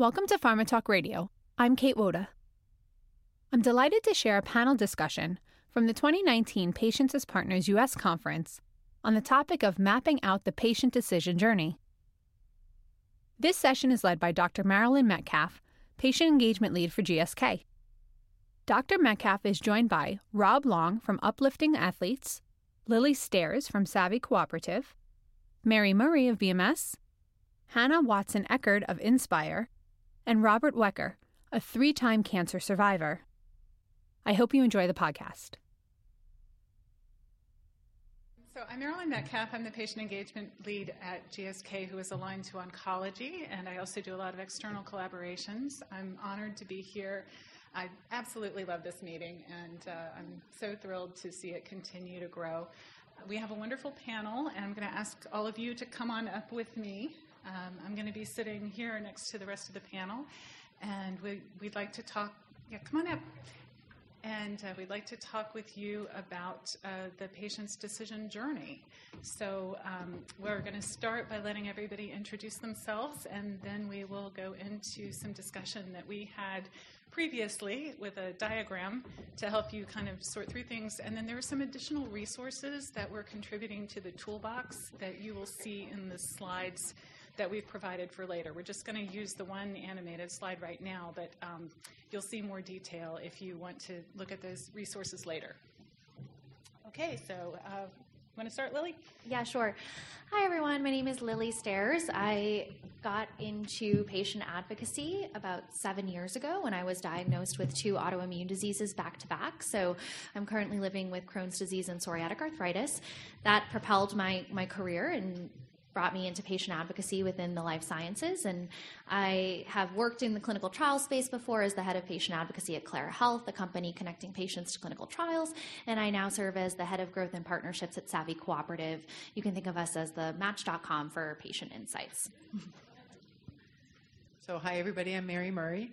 Welcome to PharmaTalk Radio. I'm Kate Woda. I'm delighted to share a panel discussion from the 2019 Patients as Partners U.S. Conference on the topic of mapping out the patient decision journey. This session is led by Dr. Marilyn Metcalf, Patient Engagement Lead for GSK. Dr. Metcalf is joined by Rob Long from Uplifting Athletes, Lily Stairs from Savvy Cooperative, Mary Murray of BMS, Hannah Watson-Eckard of Inspire, and Robert Weker, a three-time cancer survivor. I hope you enjoy the podcast. So I'm Marilyn Metcalf. I'm the patient engagement lead at GSK, who is aligned to oncology, and I also do a lot of external collaborations. I'm honored to be here. I absolutely love this meeting, and I'm so thrilled to see it continue to grow. We have a wonderful panel, and I'm going to ask all of you to come on up with me. I'm going to be sitting here next to the rest of the panel, and we'd like to talk. Yeah, come on up. And we'd like to talk with you about the patient's decision journey. So we're going to start by letting everybody introduce themselves, and then we will go into some discussion that we had previously with a diagram to help you kind of sort through things. And then there are some additional resources that we're contributing to the toolbox that you will see in the slides that we've provided for later. We're just going to use the one animated slide right now, but you'll see more detail if you want to look at those resources later. Okay, so want to start, Lily? Yeah, sure. Hi, everyone. My name is Lily Stairs. I got into patient advocacy about 7 years ago when I was diagnosed with 2 autoimmune diseases back-to-back. So I'm currently living with Crohn's disease and psoriatic arthritis. That propelled my career and brought me into patient advocacy within the life sciences, and I have worked in the clinical trial space before as the head of patient advocacy at Clara Health, the company connecting patients to clinical trials, and I now serve as the head of growth and partnerships at Savvy Cooperative. You can think of us as the Match.com for patient insights. So hi, everybody. I'm Mary Murray.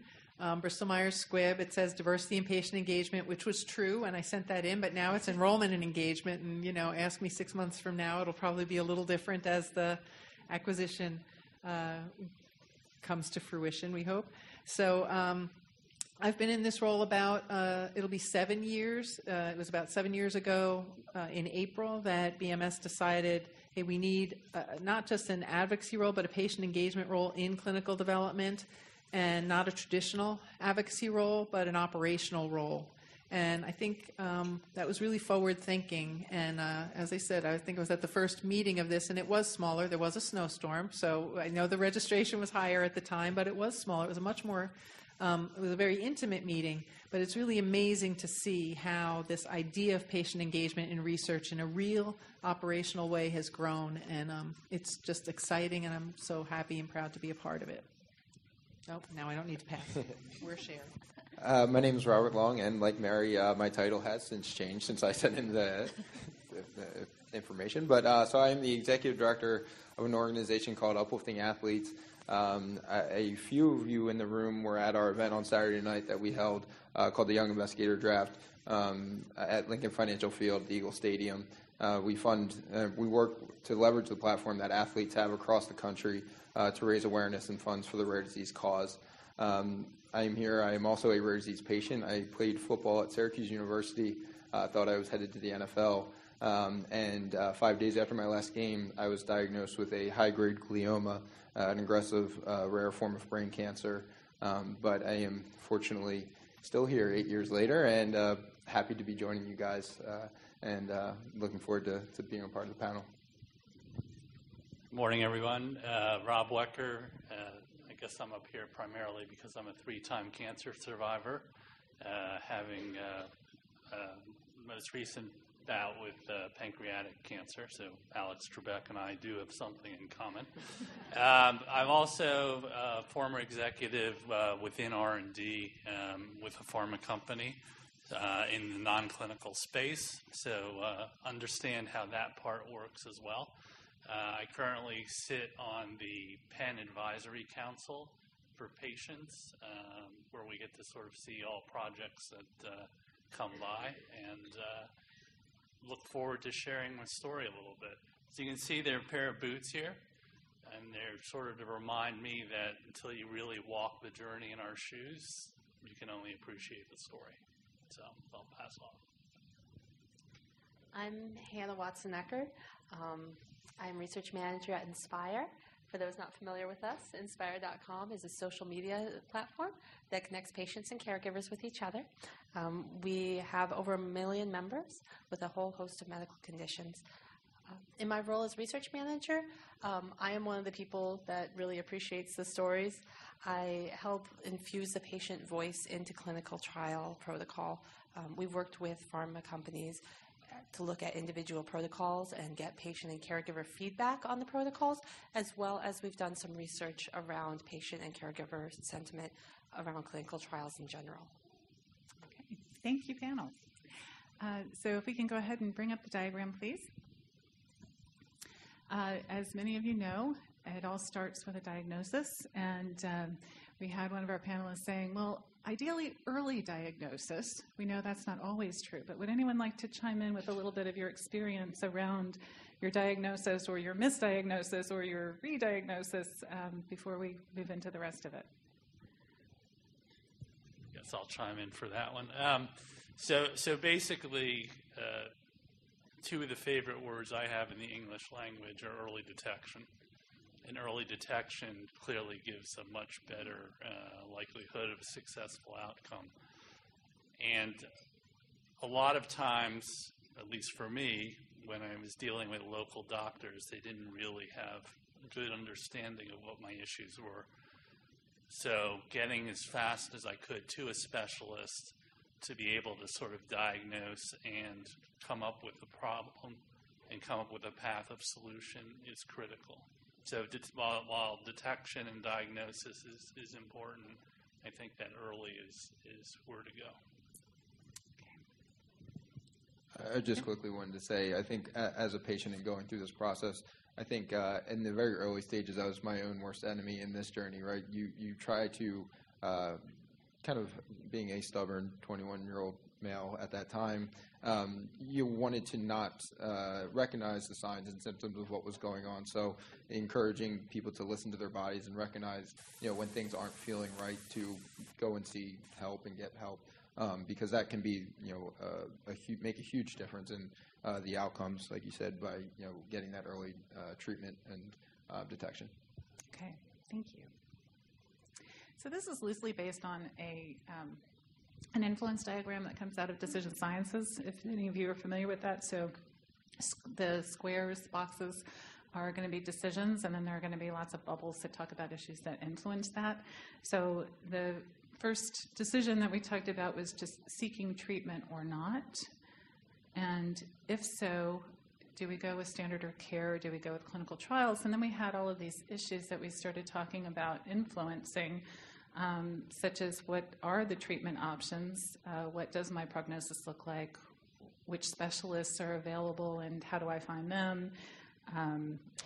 Bristol-Myers Squibb, it says diversity and patient engagement, which was true, and I sent that in, but now it's enrollment and engagement, and, you know, ask me 6 months from now, it'll probably be a little different as the acquisition comes to fruition, we hope. So I've been in this role about, it'll be 7 years. It was about 7 years ago in April that BMS decided, hey, we need not just an advocacy role, but a patient engagement role in clinical development, and not a traditional advocacy role, but an operational role. And I think that was really forward-thinking. And as I said, I think I was at the first meeting of this, and it was smaller. There was a snowstorm, so I know the registration was higher at the time, but it was smaller. It was a much more, it was a very intimate meeting, but it's really amazing to see how this idea of patient engagement in research in a real operational way has grown. And it's just exciting, and I'm so happy and proud to be a part of it. Nope, now I don't need to pass. We're shared. My name is Robert Long, and like Mary, my title has since changed since I sent in the information. But so I am the executive director of an organization called Uplifting Athletes. A few of you in the room were at our event on Saturday night that we held called the Young Investigator Draft at Lincoln Financial Field, the Eagle Stadium. We work to leverage the platform that athletes have across the country to raise awareness and funds for the rare disease cause. I am here. I am also a rare disease patient. I played football at Syracuse University. I thought I was headed to the NFL. And 5 days after my last game, I was diagnosed with a high-grade glioma, an aggressive, rare form of brain cancer. But I am fortunately still here 8 years later and happy to be joining you guys and looking forward to being a part of the panel. Morning, everyone. Rob Weker. I guess I'm up here primarily because I'm a three-time cancer survivor, having most recent bout with pancreatic cancer. So Alex Trebek and I do have something in common. I'm also a former executive within R&D with a pharma company in the non-clinical space. So understand how that part works as well. I currently sit on the Penn Advisory Council for patients, where we get to sort of see all projects that come by, and look forward to sharing my story a little bit. So you can see there are a pair of boots here. and they're sort of to remind me that until you really walk the journey in our shoes, you can only appreciate the story. So I'll pass on. I'm Hannah Watson-Eckard. I'm research manager at Inspire. For those not familiar with us, Inspire.com is a social media platform that connects patients and caregivers with each other. We have over 1 million members with a whole host of medical conditions. In my role as research manager, I am one of the people that really appreciates the stories. I help infuse the patient voice into clinical trial protocol. We've worked with pharma companies to look at individual protocols and get patient and caregiver feedback on the protocols, as well as we've done some research around patient and caregiver sentiment around clinical trials in general. Okay. Thank you, panel. So if we can go ahead and bring up the diagram, please. As many of you know, it all starts with a diagnosis, and we had one of our panelists saying, well, ideally early diagnosis. We know that's not always true, but would anyone like to chime in with a little bit of your experience around your diagnosis or your misdiagnosis or your re-diagnosis before we move into the rest of it? Yes, I'll chime in for that one. So basically, two of the favorite words I have in the English language are early detection. And early detection clearly gives a much better likelihood of a successful outcome. And a lot of times, at least for me, when I was dealing with local doctors, they didn't really have a good understanding of what my issues were. So getting as fast as I could to a specialist to be able to sort of diagnose and come up with the problem and come up with a path of solution is critical. So while detection and diagnosis is important, I think that early is where to go. I just quickly wanted to say, I think as a patient and going through this process, I think in the very early stages, I was my own worst enemy in this journey, right? You try to, kind of being a stubborn 21-year-old male at that time, you wanted to not recognize the signs and symptoms of what was going on. So encouraging people to listen to their bodies and recognize, when things aren't feeling right, to go and see help and get help, because that can be, make a huge difference in the outcomes, like you said, by getting that early treatment and detection. Okay, thank you. So this is loosely based on an influence diagram that comes out of Decision Sciences, if any of you are familiar with that. So the squares, boxes, are going to be decisions, and then there are going to be lots of bubbles that talk about issues that influence that. So the first decision that we talked about was just seeking treatment or not. And if so, do we go with standard of care, or do we go with clinical trials? And then we had all of these issues that we started talking about influencing, such as what are the treatment options, what does my prognosis look like, which specialists are available and how do I find them,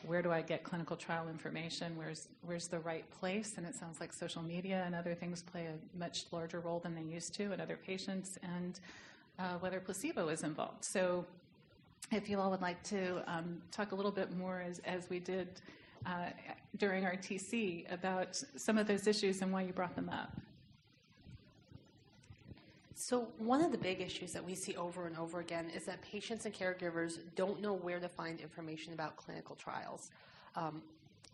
where do I get clinical trial information, where's the right place, and it sounds like social media and other things play a much larger role than they used to in other patients, and whether placebo is involved. So if you all would like to talk a little bit more as we did during our TC about some of those issues and why you brought them up. So one of the big issues that we see over and over again is that patients and caregivers don't know where to find information about clinical trials.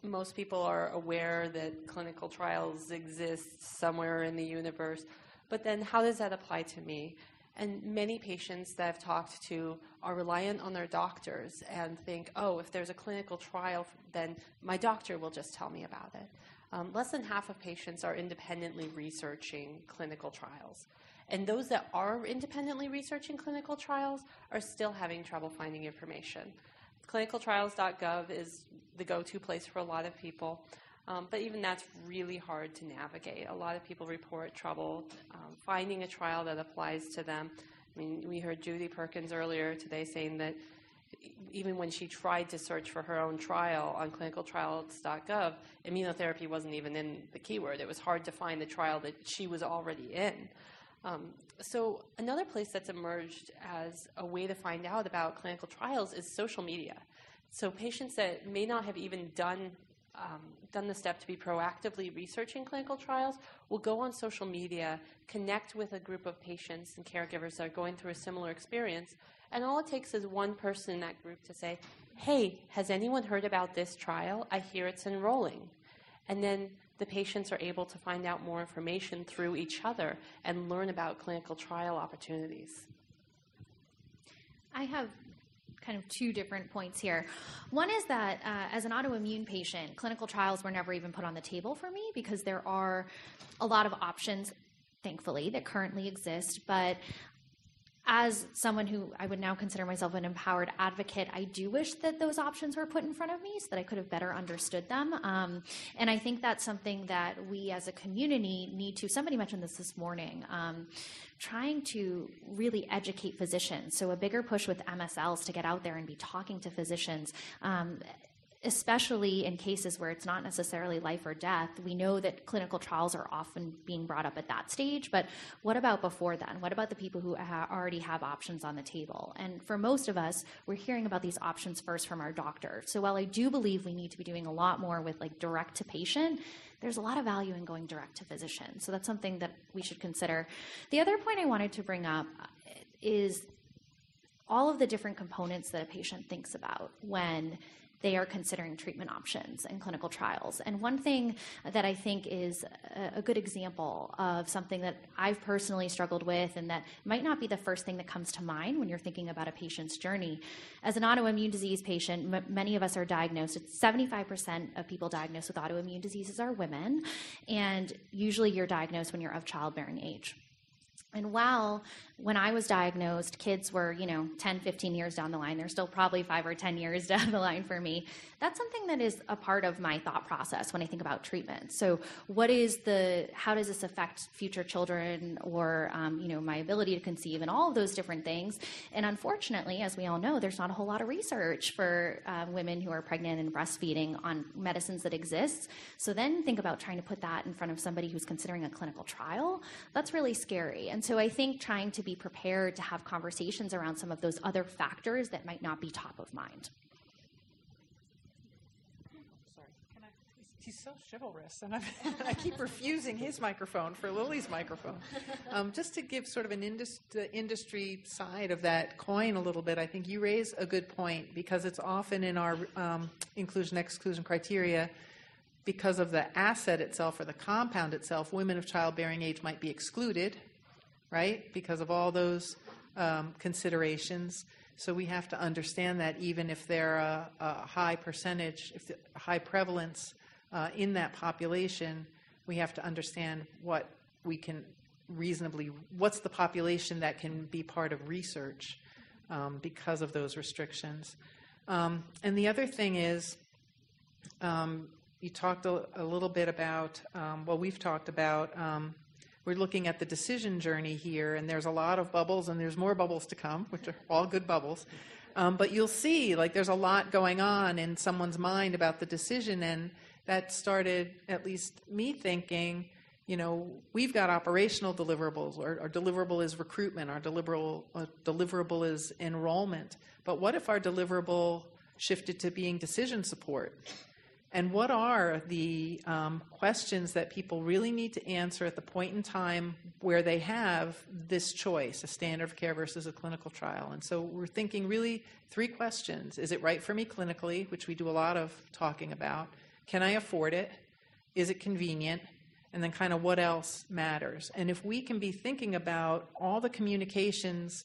Most people are aware that clinical trials exist somewhere in the universe, but then how does that apply to me? And many patients that I've talked to are reliant on their doctors and think, oh, if there's a clinical trial, then my doctor will just tell me about it. Less than half of patients are independently researching clinical trials. And those that are independently researching clinical trials are still having trouble finding information. Clinicaltrials.gov is the go-to place for a lot of people. But even that's really hard to navigate. A lot of people report trouble finding a trial that applies to them. I mean, we heard Judy Perkins earlier today saying that even when she tried to search for her own trial on clinicaltrials.gov, immunotherapy wasn't even in the keyword. It was hard to find the trial that she was already in. So another place that's emerged as a way to find out about clinical trials is social media. So patients that may not have even done done the step to be proactively researching clinical trials will go on social media, connect with a group of patients and caregivers that are going through a similar experience, and all it takes is one person in that group to say, hey, has anyone heard about this trial? I hear it's enrolling. And then the patients are able to find out more information through each other and learn about clinical trial opportunities. I have kind of two different points here. One is that as an autoimmune patient, clinical trials were never even put on the table for me because there are a lot of options, thankfully, that currently exist. But as someone who I would now consider myself an empowered advocate, I do wish that those options were put in front of me so that I could have better understood them. And I think that's something that we as a community need to, somebody mentioned this morning, trying to really educate physicians. So a bigger push with MSLs to get out there and be talking to physicians, especially in cases where it's not necessarily life or death. We know that clinical trials are often being brought up at that stage, but what about before then? What about the people who already have options on the table? And for most of us, we're hearing about these options first from our doctor. So while I do believe we need to be doing a lot more with like direct to patient, there's a lot of value in going direct to physician. So that's something that we should consider. The other point I wanted to bring up is all of the different components that a patient thinks about when they are considering treatment options and clinical trials. And one thing that I think is a good example of something that I've personally struggled with and that might not be the first thing that comes to mind when you're thinking about a patient's journey. As an autoimmune disease patient, many of us are diagnosed. It's 75% of people diagnosed with autoimmune diseases are women, and usually you're diagnosed when you're of childbearing age. And while when I was diagnosed, kids were, 10, 15 years down the line. They're still probably 5 or 10 years down the line for me. That's something that is a part of my thought process when I think about treatment. So how does this affect future children or, my ability to conceive and all of those different things? And unfortunately, as we all know, there's not a whole lot of research for women who are pregnant and breastfeeding on medicines that exist. So then think about trying to put that in front of somebody who's considering a clinical trial. That's really scary. And so I think trying to be prepared to have conversations around some of those other factors that might not be top of mind. Sorry, he's so chivalrous, and I keep refusing his microphone for Lily's microphone. Just to give sort of an industry side of that coin a little bit, I think you raise a good point because it's often in our inclusion-exclusion criteria. Because of the asset itself or the compound itself, women of childbearing age might be excluded, right, because of all those considerations. So we have to understand that even if they're a high percentage, if a high prevalence in that population, we have to understand what we can reasonably, what's the population that can be part of research because of those restrictions. And the other thing is, you talked a little bit about, we've talked about, we're looking at the decision journey here, and there's a lot of bubbles, and there's more bubbles to come, which are all good bubbles. But you'll see, there's a lot going on in someone's mind about the decision, and that started at least me thinking, we've got operational deliverables. Our deliverable is recruitment. Our deliverable is enrollment. But what if our deliverable shifted to being decision support? And what are the questions that people really need to answer at the point in time where they have this choice, a standard of care versus a clinical trial? And so we're thinking really 3 questions. Is it right for me clinically, which we do a lot of talking about? Can I afford it? Is it convenient? And then kind of what else matters? And if we can be thinking about all the communications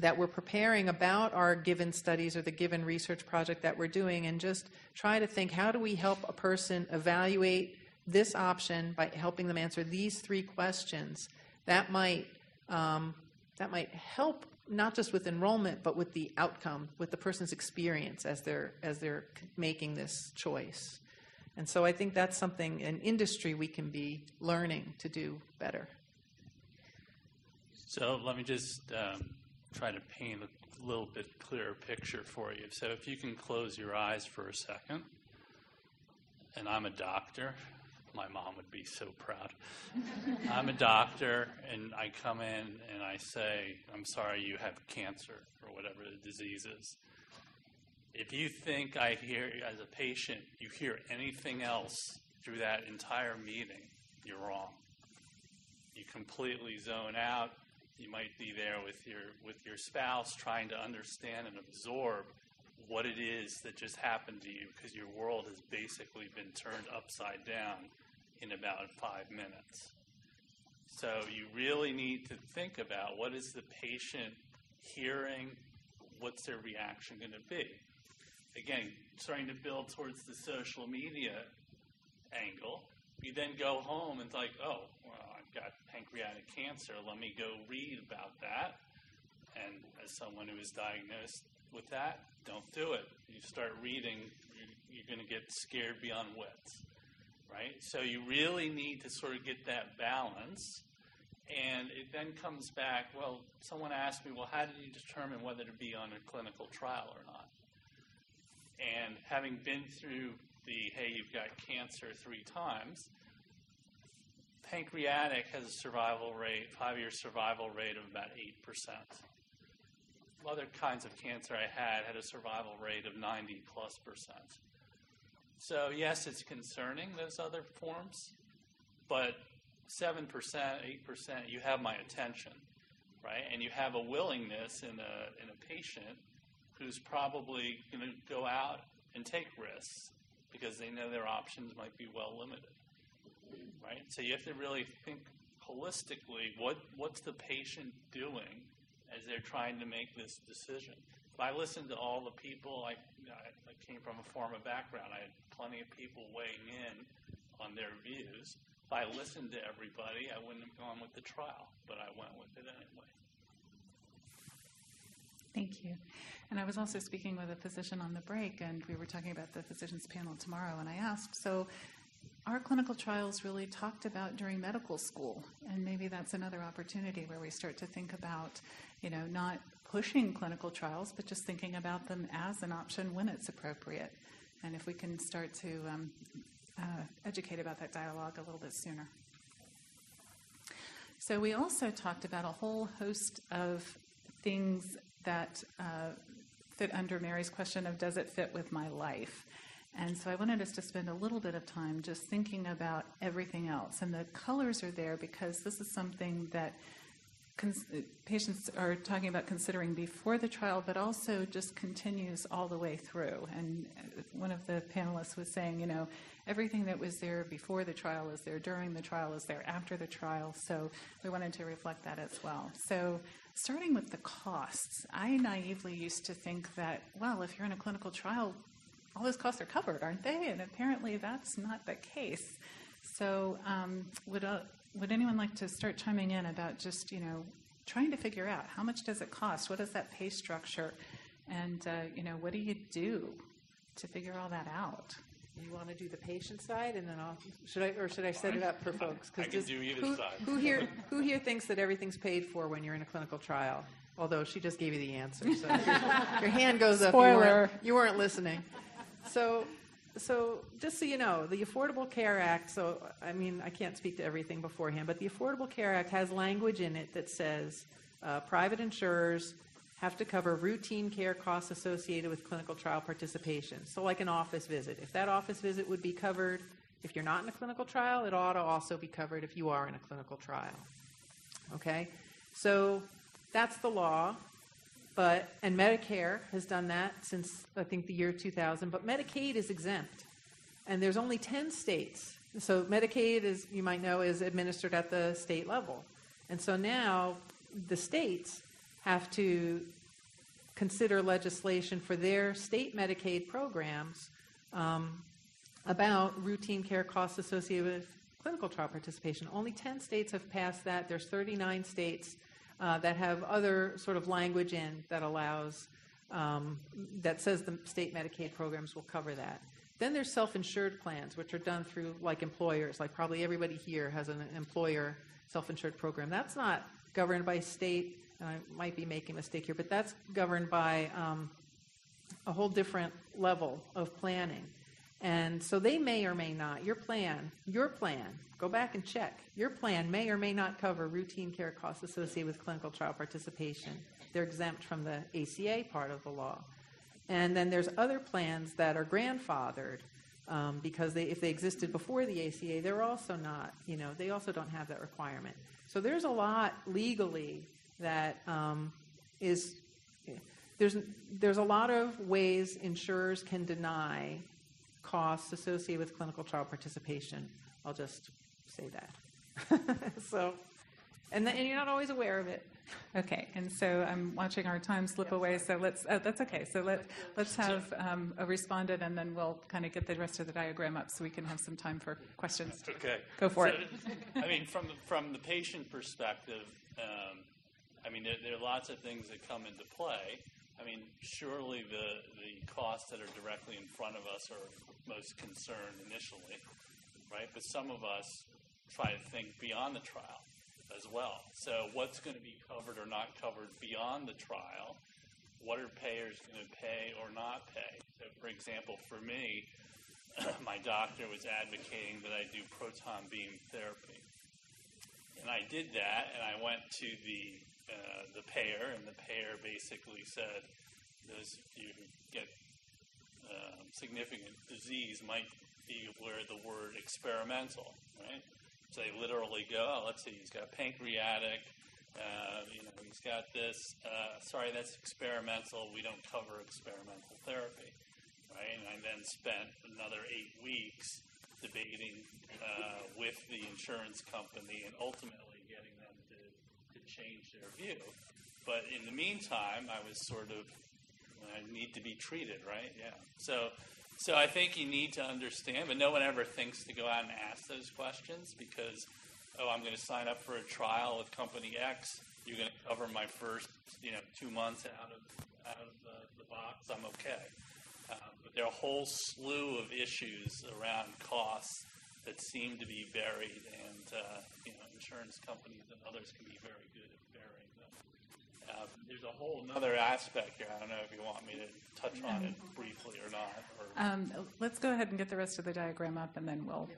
that we're preparing about our given studies or the given research project that we're doing, and just try to think, how do we help a person evaluate this option by helping them answer these 3 questions? That might help not just with enrollment, but with the outcome, with the person's experience as they're making this choice. And so I think that's something in industry we can be learning to do better. So let me just try to paint a little bit clearer picture for you. So if you can close your eyes for a second, and I'm a doctor. My mom would be so proud. I'm a doctor, and I come in and I say, I'm sorry you have cancer or whatever the disease is. If you think I hear, as a patient, you hear anything else through that entire meeting, you're wrong. You completely zone out. You might be there with your spouse trying to understand and absorb what it is that just happened to you, because your world has basically been turned upside down in about 5 minutes. So you really need to think about, what is the patient hearing? What's their reaction going to be? Again, starting to build towards the social media angle, you then go home and it's like, oh, well, I've got pancreatic cancer. Let me go read about that. And as someone who is diagnosed with that, don't do it. You start reading, you're going to get scared beyond wits, right? So you really need to sort of get that balance. And it then comes back, well, someone asked me, well, how did you determine whether to be on a clinical trial or not? And having been through the, hey, you've got cancer 3 times, pancreatic has a survival rate, 5-year survival rate of about 8%. Other kinds of cancer I had a survival rate of 90+%. So yes, it's concerning, those other forms, but 7%, 8%, you have my attention, right? And you have a willingness in a patient who's probably going to go out and take risks because they know their options might be well limited, right? So you have to really think holistically, what's the patient doing as they're trying to make this decision? If I listened to all the people, I came from a pharma background. I had plenty of people weighing in on their views. If I listened to everybody, I wouldn't have gone with the trial, but I went with it anyway. Thank you. And I was also speaking with a physician on the break, and we were talking about the physicians panel tomorrow, and I asked, so are clinical trials really talked about during medical school? And maybe that's another opportunity where we start to think about, you know, not pushing clinical trials, but just thinking about them as an option when it's appropriate. And if we can start to educate about that dialogue a little bit sooner. So we also talked about a whole host of things that fit under Mary's question of, does it fit with my life? And so I wanted us to spend a little bit of time just thinking about everything else. And the colors are there because this is something that patients are talking about considering before the trial, but also just continues all the way through. And one of the panelists was saying, you know, everything that was there before the trial is there, during the trial is there, after the trial. So we wanted to reflect that as well. So starting with the costs, I naively used to think that, well, if you're in a clinical trial, all those costs are covered, aren't they? And apparently that's not the case. So would anyone like to start chiming in about just, you know, trying to figure out how much does it cost? What is that pay structure? And, you know, what do you do to figure all that out? You want to do the patient side, and then should I set it up for folks? I can do either side. Who here thinks that everything's paid for when you're in a clinical trial? Although she just gave you the answer, so your hand goes up. Spoiler. You weren't listening. So just so you know, the Affordable Care Act. So I mean, I can't speak to everything beforehand, but the Affordable Care Act has language in it that says private insurers have to cover routine care costs associated with clinical trial participation. So like an office visit. If that office visit would be covered if you're not in a clinical trial, it ought to also be covered if you are in a clinical trial. Okay? So that's the law. And Medicare has done that since, I think, the year 2000. But Medicaid is exempt. And there's only 10 states. So Medicaid, as you might know, is administered at the state level. And so now the states have to consider legislation for their state Medicaid programs about routine care costs associated with clinical trial participation. Only 10 states have passed that. There's 39 states that have other sort of language in that allows, that says the state Medicaid programs will cover that. Then there's self-insured plans, which are done through like employers, like probably everybody here has an employer self-insured program. That's not governed by state. And I might be making a mistake here, but that's governed by a whole different level of planning. And so they may or may not, your plan, go back and check, your plan may or may not cover routine care costs associated with clinical trial participation. They're exempt from the ACA part of the law. And then there's other plans that are grandfathered because if they existed before the ACA, they're also not, they also don't have that requirement. So there's a lot legally that there's a lot of ways insurers can deny costs associated with clinical trial participation. I'll just say that. And you're not always aware of it. Okay, and so I'm watching our time slip away. So that's okay. So let's have a respondent, and then we'll kind of get the rest of the diagram up, so we can have some time for questions. Okay, go for it. I mean, from the patient perspective, I mean, there are lots of things that come into play. I mean, surely the costs that are directly in front of us are most concerned initially, right? But some of us try to think beyond the trial as well. So what's going to be covered or not covered beyond the trial? What are payers going to pay or not pay? So, for example, for me, my doctor was advocating that I do proton beam therapy. And I did that, and I went to the payer, and the payer basically said, those of you who get significant disease might be aware of the word experimental, right? So they literally go, oh, let's see, he's got pancreatic, he's got this. Sorry, that's experimental. We don't cover experimental therapy, right? And I then spent another 8 weeks debating with the insurance company and ultimately getting them to change their view. But in the meantime, I was sort of, I need to be treated, right? Yeah. So I think you need to understand, but no one ever thinks to go out and ask those questions because, oh, I'm going to sign up for a trial with company X. You're going to cover my first, 2 months out of the box. I'm okay. But there are a whole slew of issues around costs that seem to be buried, and insurance companies and others can be very good at burying them. There's a whole other aspect here. I don't know if you want me to touch on it briefly or not. Let's go ahead and get the rest of the diagram up, and then we'll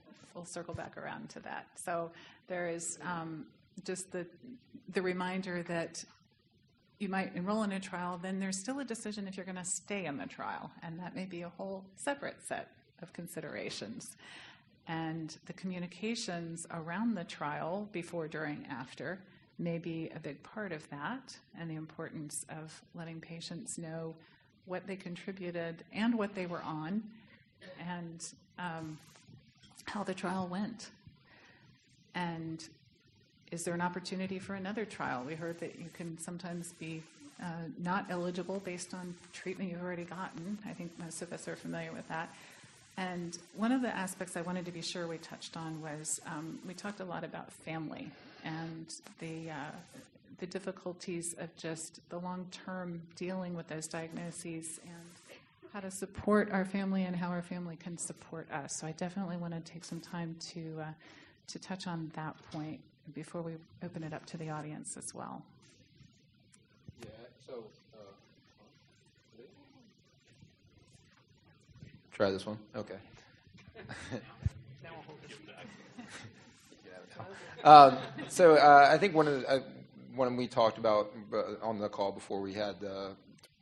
circle back around to that. So there is just the reminder that you might enroll in a trial, then there's still a decision if you're going to stay in the trial, and that may be a whole separate set of considerations. And the communications around the trial, before, during, after, may be a big part of that, and the importance of letting patients know what they contributed and what they were on, and how the trial went. And is there an opportunity for another trial? We heard that you can sometimes be not eligible based on treatment you've already gotten. I think most of us are familiar with that. And one of the aspects I wanted to be sure we touched on was we talked a lot about family and the difficulties of just the long-term dealing with those diagnoses and how to support our family and how our family can support us. So I definitely want to take some time to touch on that point before we open it up to the audience as well. Yeah, so try this one? Okay. So I think one of the... when we talked about on the call before we had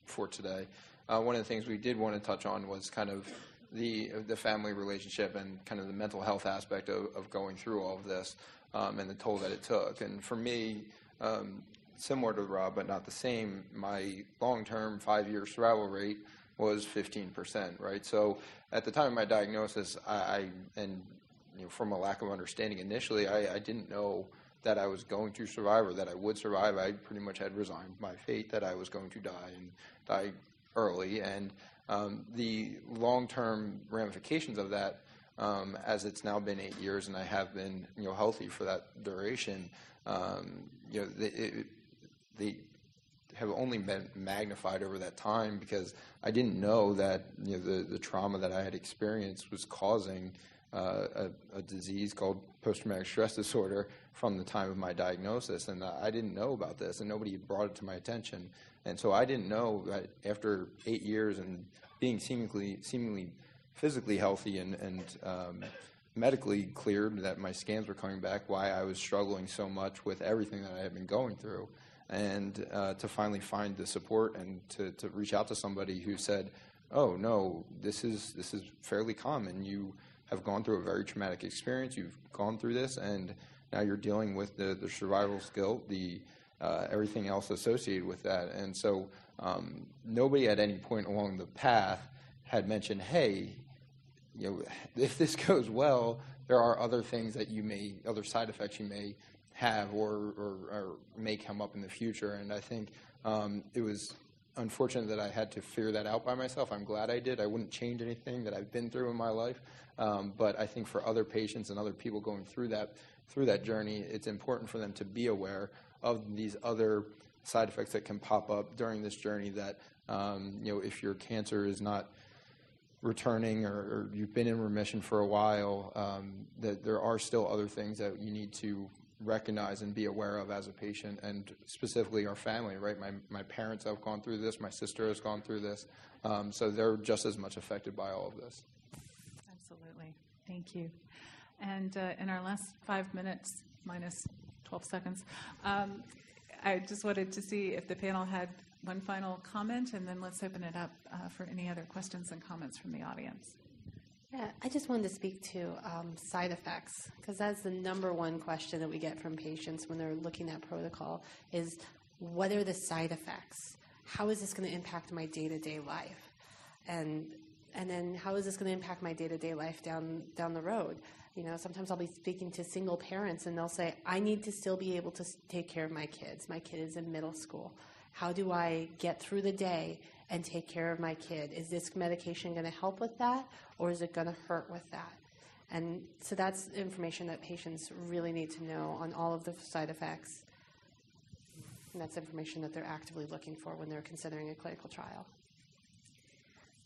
for today, one of the things we did want to touch on was kind of the family relationship and kind of the mental health aspect of going through all of this and the toll that it took. And for me, similar to Rob but not the same, my long-term 5-year survival rate was 15%, right? So at the time of my diagnosis, I from a lack of understanding initially, I didn't know that I was going to survive or that I would survive. I pretty much had resigned my fate that I was going to die and die early. And the long-term ramifications of that, as it's now been 8 years and I have been healthy for that duration, they have only been magnified over that time because I didn't know that the trauma that I had experienced was causing a disease called post-traumatic stress disorder from the time of my diagnosis, and I didn't know about this, and nobody brought it to my attention. And so I didn't know that after 8 years and being seemingly physically healthy and medically cleared, that my scans were coming back, why I was struggling so much with everything that I had been going through. and to finally find the support and to reach out to somebody who said, oh, no, this is fairly common. You have gone through a very traumatic experience. You've gone through this, and now you're dealing with the survival guilt, everything else associated with that. And so nobody at any point along the path had mentioned, hey, you know, if this goes well, there are other things that you may, other side effects you may have or may come up in the future. And I think it was unfortunate that I had to figure that out by myself. I'm glad I did. I wouldn't change anything that I've been through in my life. But I think for other patients and other people going through that journey, it's important for them to be aware of these other side effects that can pop up during this journey that, you know, if your cancer is not returning or you've been in remission for a while, that there are still other things that you need to recognize and be aware of as a patient, and specifically our family, right? My parents have gone through this. My sister has gone through this. So they're just as much affected by all of this. Absolutely. Thank you. And in our last 5 minutes, minus 12 seconds, I just wanted to see if the panel had one final comment, and then let's open it up for any other questions and comments from the audience. Yeah, I just wanted to speak to side effects, because that's the number one question that we get from patients when they're looking at protocol is, what are the side effects? How is this going to impact my day-to-day life? And then how is this going to impact my day-to-day life down the road? You know, sometimes I'll be speaking to single parents, and they'll say, I need to still be able to take care of my kids. My kid is in middle school. How do I get through the day and take care of my kid? Is this medication going to help with that, or is it going to hurt with that? And so that's information that patients really need to know on all of the side effects, and that's information that they're actively looking for when they're considering a clinical trial.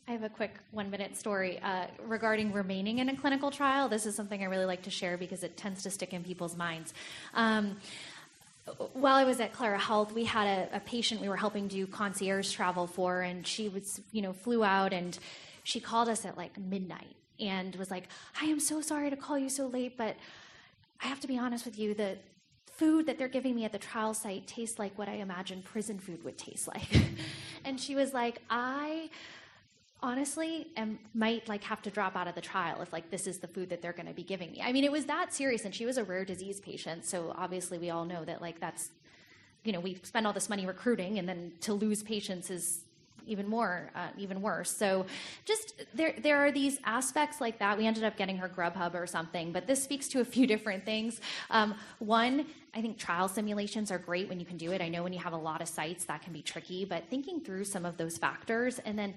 I have a quick 1-minute story regarding remaining in a clinical trial. This is something I really like to share because it tends to stick in people's minds. While I was at Clara Health, we had a patient we were helping do concierge travel for, and she was, you know, flew out, and she called us at like midnight and was like, I am so sorry to call you so late, but I have to be honest with you, the food that they're giving me at the trial site tastes like what I imagine prison food would taste like. And she was like, I honestly might like have to drop out of the trial if like this is the food that they're going to be giving me. I mean, it was that serious, and she was a rare disease patient, so obviously we all know that like that's, you know, we spend all this money recruiting, and then to lose patients is even worse. So just there are these aspects like that. We ended up getting her Grubhub or something, but this speaks to a few different things. One, I think trial simulations are great when you can do it. I know when you have a lot of sites that can be tricky, but thinking through some of those factors, and then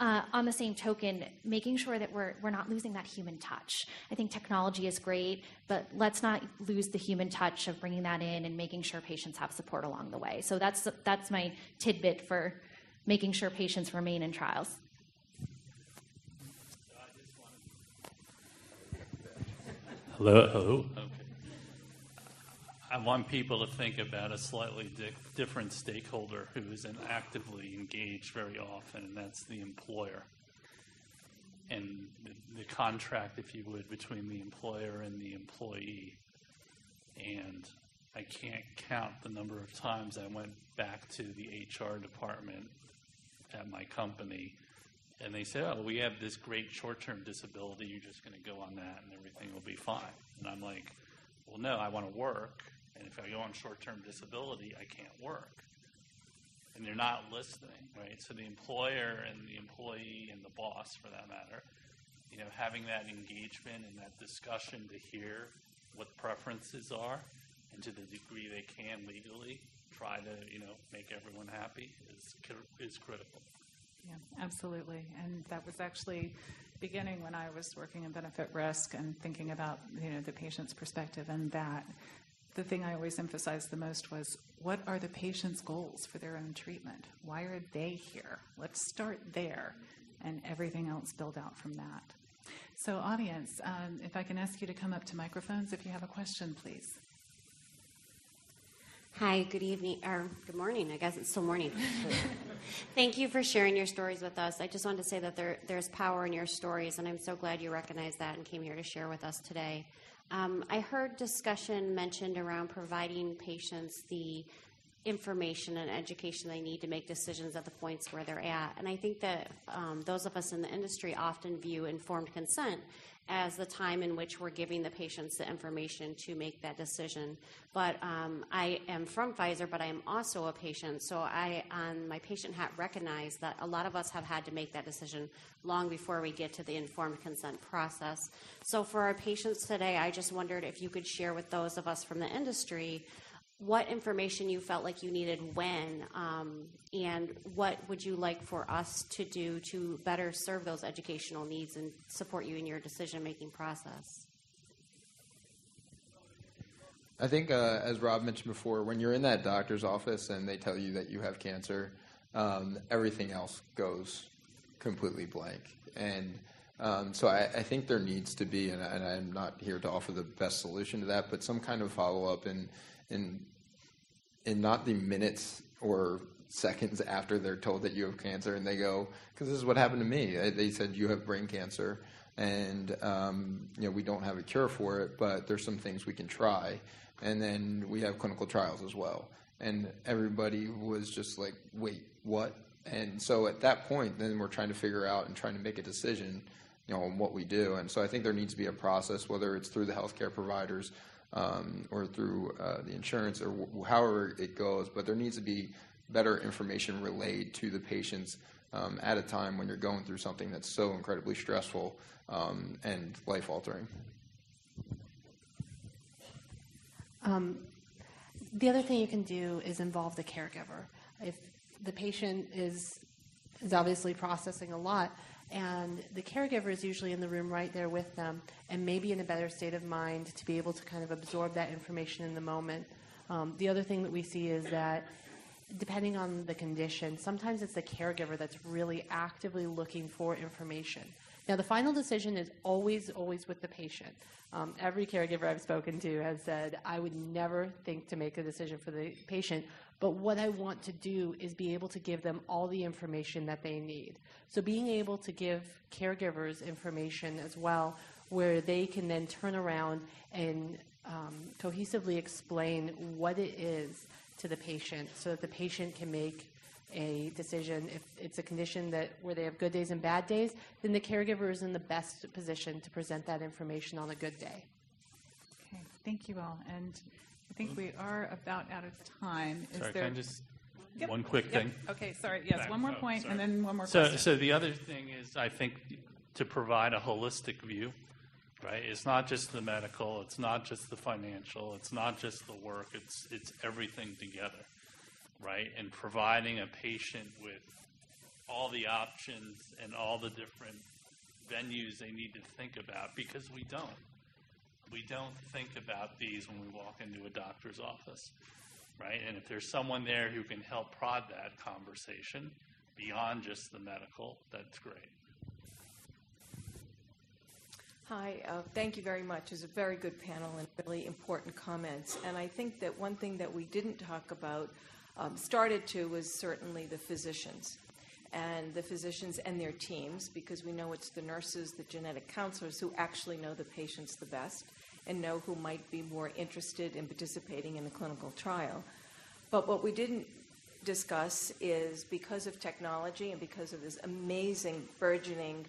on the same token, making sure that we're not losing that human touch. I think technology is great, but let's not lose the human touch of bringing that in and making sure patients have support along the way. So that's my tidbit for making sure patients remain in trials. Hello. Okay. I want people to think about a slightly different stakeholder who isn't actively engaged very often, and that's the employer. And the contract, if you would, between the employer and the employee. And I can't count the number of times I went back to the HR department at my company, and they said, oh, we have this great short-term disability, you're just going to go on that, and everything will be fine. And I'm like, well, no, I want to work. And if I go on short-term disability, I can't work. And they're not listening, right? So the employer and the employee and the boss, for that matter, you know, having that engagement and that discussion to hear what preferences are, and to the degree they can legally try to, you know, make everyone happy is critical. Yeah, absolutely. And that was actually beginning when I was working in benefit risk and thinking about, you know, the patient's perspective and that. The thing I always emphasized the most was, what are the patient's goals for their own treatment? Why are they here? Let's start there, and everything else build out from that. So audience, if I can ask you to come up to microphones if you have a question, please. Hi, good evening, or good morning. I guess it's still morning. Thank you for sharing your stories with us. I just wanted to say that there's power in your stories, and I'm so glad you recognized that and came here to share with us today. I heard discussion mentioned around providing patients the information and education they need to make decisions at the points where they're at. And I think that those of us in the industry often view informed consent as the time in which we're giving the patients the information to make that decision. But I am from Pfizer, but I am also a patient. So I, on my patient hat, recognize that a lot of us have had to make that decision long before we get to the informed consent process. So for our patients today, I just wondered if you could share with those of us from the industry what information you felt like you needed when, and what would you like for us to do to better serve those educational needs and support you in your decision-making process? I think, as Rob mentioned before, when you're in that doctor's office and they tell you that you have cancer, everything else goes completely blank. And so I think there needs to be, and I'm not here to offer the best solution to that, but some kind of follow-up and not the minutes or seconds after they're told that you have cancer and they go, because this is what happened to me. They said you have brain cancer and we don't have a cure for it, but there's some things we can try. And then we have clinical trials as well. And everybody was just like, wait, what? And so at that point, then we're trying to figure out and trying to make a decision, on what we do. And so I think there needs to be a process, whether it's through the healthcare providers, or through the insurance or however it goes. But there needs to be better information relayed to the patients at a time when you're going through something that's so incredibly stressful and life-altering. The other thing you can do is involve the caregiver. If the patient is obviously processing a lot, and the caregiver is usually in the room right there with them and maybe in a better state of mind to be able to kind of absorb that information in the moment. The other thing that we see is that depending on the condition, sometimes it's the caregiver that's really actively looking for information. Now, the final decision is always, always with the patient. Every caregiver I've spoken to has said, I would never think to make a decision for the patient, but what I want to do is be able to give them all the information that they need. So being able to give caregivers information as well, where they can then turn around and cohesively explain what it is to the patient so that the patient can make a decision. If it's a condition that where they have good days and bad days, then the caregiver is in the best position to present that information on a good day. Okay, thank you all. And I think we are about out of time. Sorry, can I just, one quick thing? Okay, sorry. Yes, one more point and then one more question. So the other thing is, I think, to provide a holistic view, right? It's not just the medical, it's not just the financial, it's not just the work, it's everything together, right? And providing a patient with all the options and all the different venues they need to think about, because we don't. We don't think about these when we walk into a doctor's office, right? And if there's someone there who can help prod that conversation beyond just the medical, that's great. Hi, thank you very much. It was a very good panel and really important comments. And I think that one thing that we didn't talk about, started to, was certainly the physicians. And the physicians and their teams, because we know it's the nurses, the genetic counselors who actually know the patients the best and know who might be more interested in participating in a clinical trial. But what we didn't discuss is, because of technology and because of this amazing burgeoning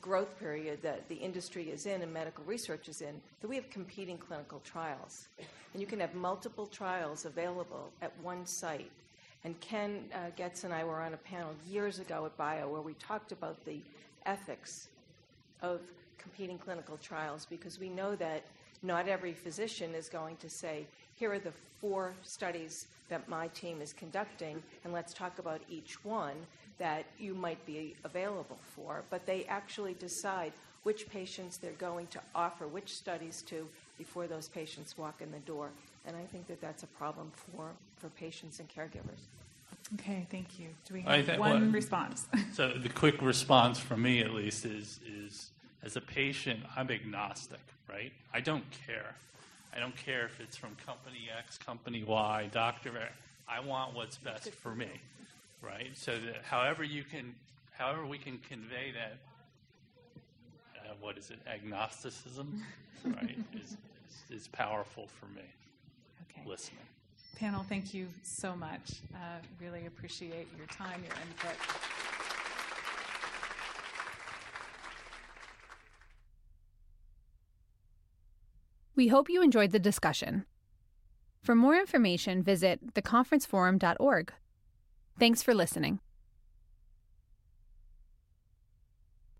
growth period that the industry is in and medical research is in, that we have competing clinical trials. And you can have multiple trials available at one site. And Ken Goetz and I were on a panel years ago at Bio where we talked about the ethics of competing clinical trials, because we know that not every physician is going to say, here are the 4 studies that my team is conducting, and let's talk about each one that you might be available for. But they actually decide which patients they're going to offer which studies to before those patients walk in the door. And I think that that's a problem for patients and caregivers. Okay, thank you. Do we have one response? So the quick response from me, at least, is as a patient, I'm agnostic, right? I don't care. I don't care if it's from company X, company Y, doctor. I want what's best for me, right? So that however we can convey that, agnosticism, right, is powerful for me. Okay. Listening. Panel, thank you so much. Really appreciate your time, your input. We hope you enjoyed the discussion. For more information, visit theconferenceforum.org. Thanks for listening.